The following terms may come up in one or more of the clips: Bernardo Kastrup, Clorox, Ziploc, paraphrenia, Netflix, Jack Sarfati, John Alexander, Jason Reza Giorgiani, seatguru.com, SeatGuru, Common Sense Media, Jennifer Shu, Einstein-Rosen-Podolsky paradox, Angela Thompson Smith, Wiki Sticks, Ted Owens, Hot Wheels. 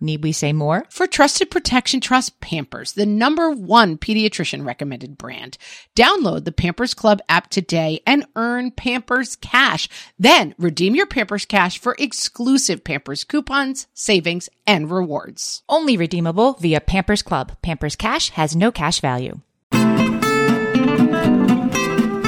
Need we say more? For trusted protection, trust Pampers, the #1 pediatrician recommended brand. Download the Pampers Club app today and earn Pampers Cash. Then redeem your Pampers Cash for exclusive Pampers coupons, savings, and rewards. Only redeemable via Pampers Club. Pampers Cash has no cash value.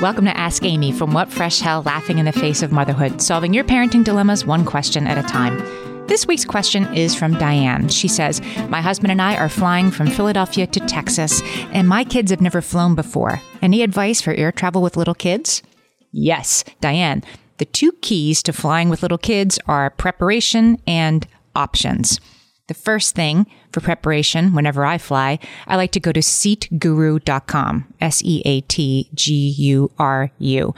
Welcome to Ask Amy from What Fresh Hell, laughing in the face of motherhood, solving your parenting dilemmas one question at a time. This week's question is from Diane. She says, my husband and I are flying from Philadelphia to Texas, and my kids have never flown before. Any advice for air travel with little kids? Yes, Diane. The two keys to flying with little kids are preparation and options. The first thing for preparation, whenever I fly, I like to go to seatguru.com, seatguru.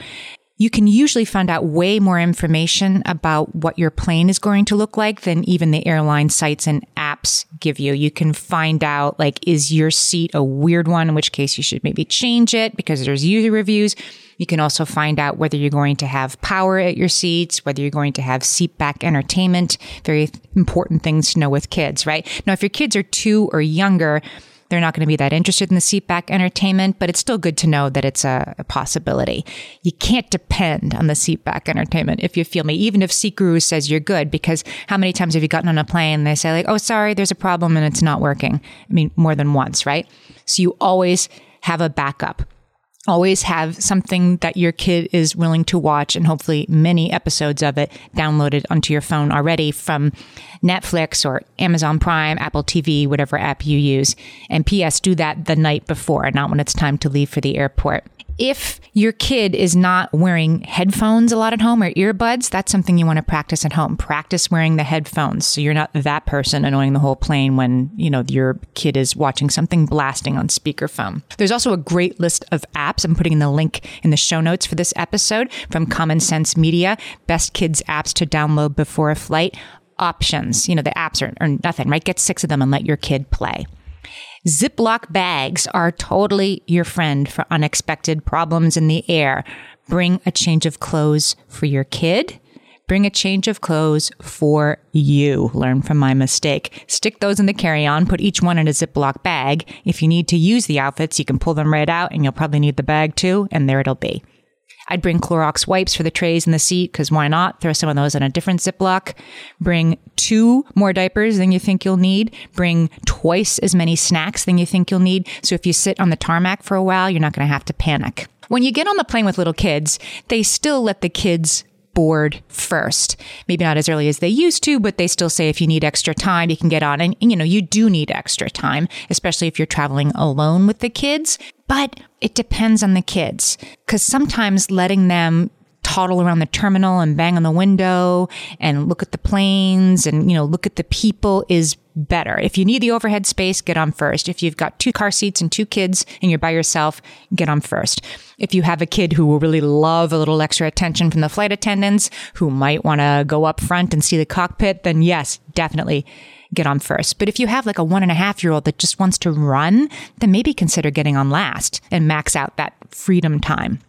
You can usually find out way more information about what your plane is going to look like than even the airline sites and apps give you. You can find out, like, is your seat a weird one, in which case you should maybe change it because there's user reviews. You can also find out whether you're going to have power at your seats, whether you're going to have seat back entertainment, very important things to know with kids, right? Now, if your kids are 2 or younger, they're not going to be that interested in the seatback entertainment, but it's still good to know that it's a possibility. You can't depend on the seatback entertainment, if you feel me, even if Seat Guru says you're good, because how many times have you gotten on a plane and they say, like, oh, sorry, there's a problem and it's not working? I mean, more than once, right? So you always have a backup. Always have something that your kid is willing to watch, and hopefully many episodes of it downloaded onto your phone already from Netflix or Amazon Prime, Apple TV, whatever app you use. And P.S., do that the night before, not when it's time to leave for the airport. If your kid is not wearing headphones a lot at home or earbuds, that's something you want to practice at home. Practice wearing the headphones so you're not that person annoying the whole plane when, you know, your kid is watching something blasting on speakerphone. There's also a great list of apps. I'm putting in the link in the show notes for this episode from Common Sense Media. Best kids apps to download before a flight. Options. You know, the apps are nothing, right? Get 6 of them and let your kid play. Ziploc bags are totally your friend for unexpected problems in the air. Bring a change of clothes for your kid. Bring a change of clothes for you. Learn from my mistake. Stick those in the carry-on. Put each one in a Ziploc bag. If you need to use the outfits, you can pull them right out, and you'll probably need the bag too, and there it'll be. I'd bring Clorox wipes for the trays in the seat, because why not? Throw some of those in a different Ziploc. Bring 2 more diapers than you think you'll need. Bring twice as many snacks than you think you'll need. So if you sit on the tarmac for a while, you're not going to have to panic. When you get on the plane with little kids, they still let the kids board first. Maybe not as early as they used to, but they still say if you need extra time, you can get on. And, you know, you do need extra time, especially if you're traveling alone with the kids. But it depends on the kids, because sometimes letting them toddle around the terminal and bang on the window and look at the planes and, you know, look at the people is better. If you need the overhead space, get on first. If you've got 2 car seats and 2 kids and you're by yourself, get on first. If you have a kid who will really love a little extra attention from the flight attendants, who might want to go up front and see the cockpit, then yes, definitely get on first. But if you have like a 1.5-year-old that just wants to run, then maybe consider getting on last and max out that freedom time.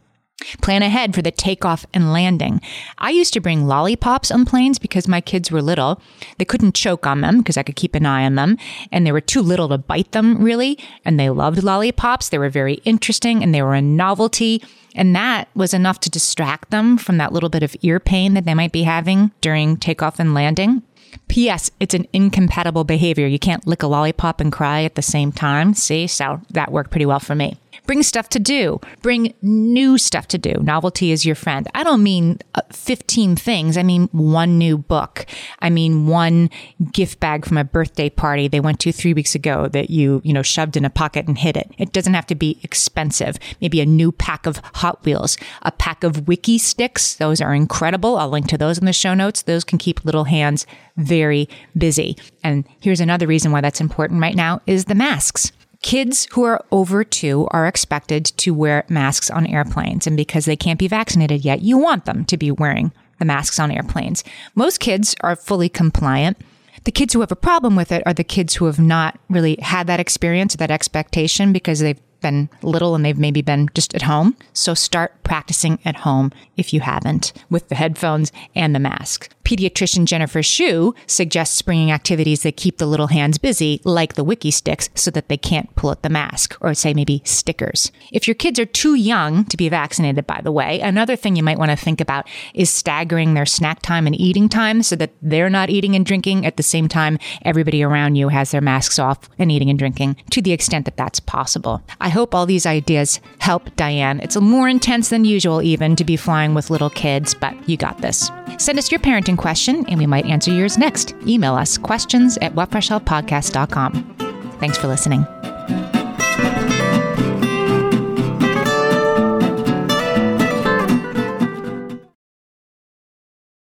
Plan ahead for the takeoff and landing. I used to bring lollipops on planes because my kids were little. They couldn't choke on them because I could keep an eye on them. And they were too little to bite them, really. And they loved lollipops. They were very interesting and they were a novelty. And that was enough to distract them from that little bit of ear pain that they might be having during takeoff and landing. P.S. It's an incompatible behavior. You can't lick a lollipop and cry at the same time. See, so that worked pretty well for me. Bring stuff to do. Bring new stuff to do. Novelty is your friend. I don't mean 15 things. I mean one new book. I mean one gift bag from a birthday party they went to 3 weeks ago that you shoved in a pocket and hid it. It doesn't have to be expensive. Maybe a new pack of Hot Wheels, a pack of Wiki Sticks. Those are incredible. I'll link to those in the show notes. Those can keep little hands very busy. And here's another reason why that's important right now is the masks. Kids who are over 2 are expected to wear masks on airplanes. And because they can't be vaccinated yet, you want them to be wearing the masks on airplanes. Most kids are fully compliant. The kids who have a problem with it are the kids who have not really had that experience, that expectation, because they've been little and they've maybe been just at home. So start practicing at home if you haven't, with the headphones and the mask. Pediatrician Jennifer Shu suggests bringing activities that keep the little hands busy, like the Wiki Sticks, so that they can't pull at the mask, or say maybe stickers. If your kids are too young to be vaccinated, by the way, another thing you might want to think about is staggering their snack time and eating time so that they're not eating and drinking at the same time everybody around you has their masks off and eating and drinking, to the extent that that's possible. I hope all these ideas help, Diane. It's more intense than usual even to be flying with little kids, but you got this. Send us your parenting question and we might answer yours next. Email us questions@whatfreshhellpodcast.com. Thanks for listening.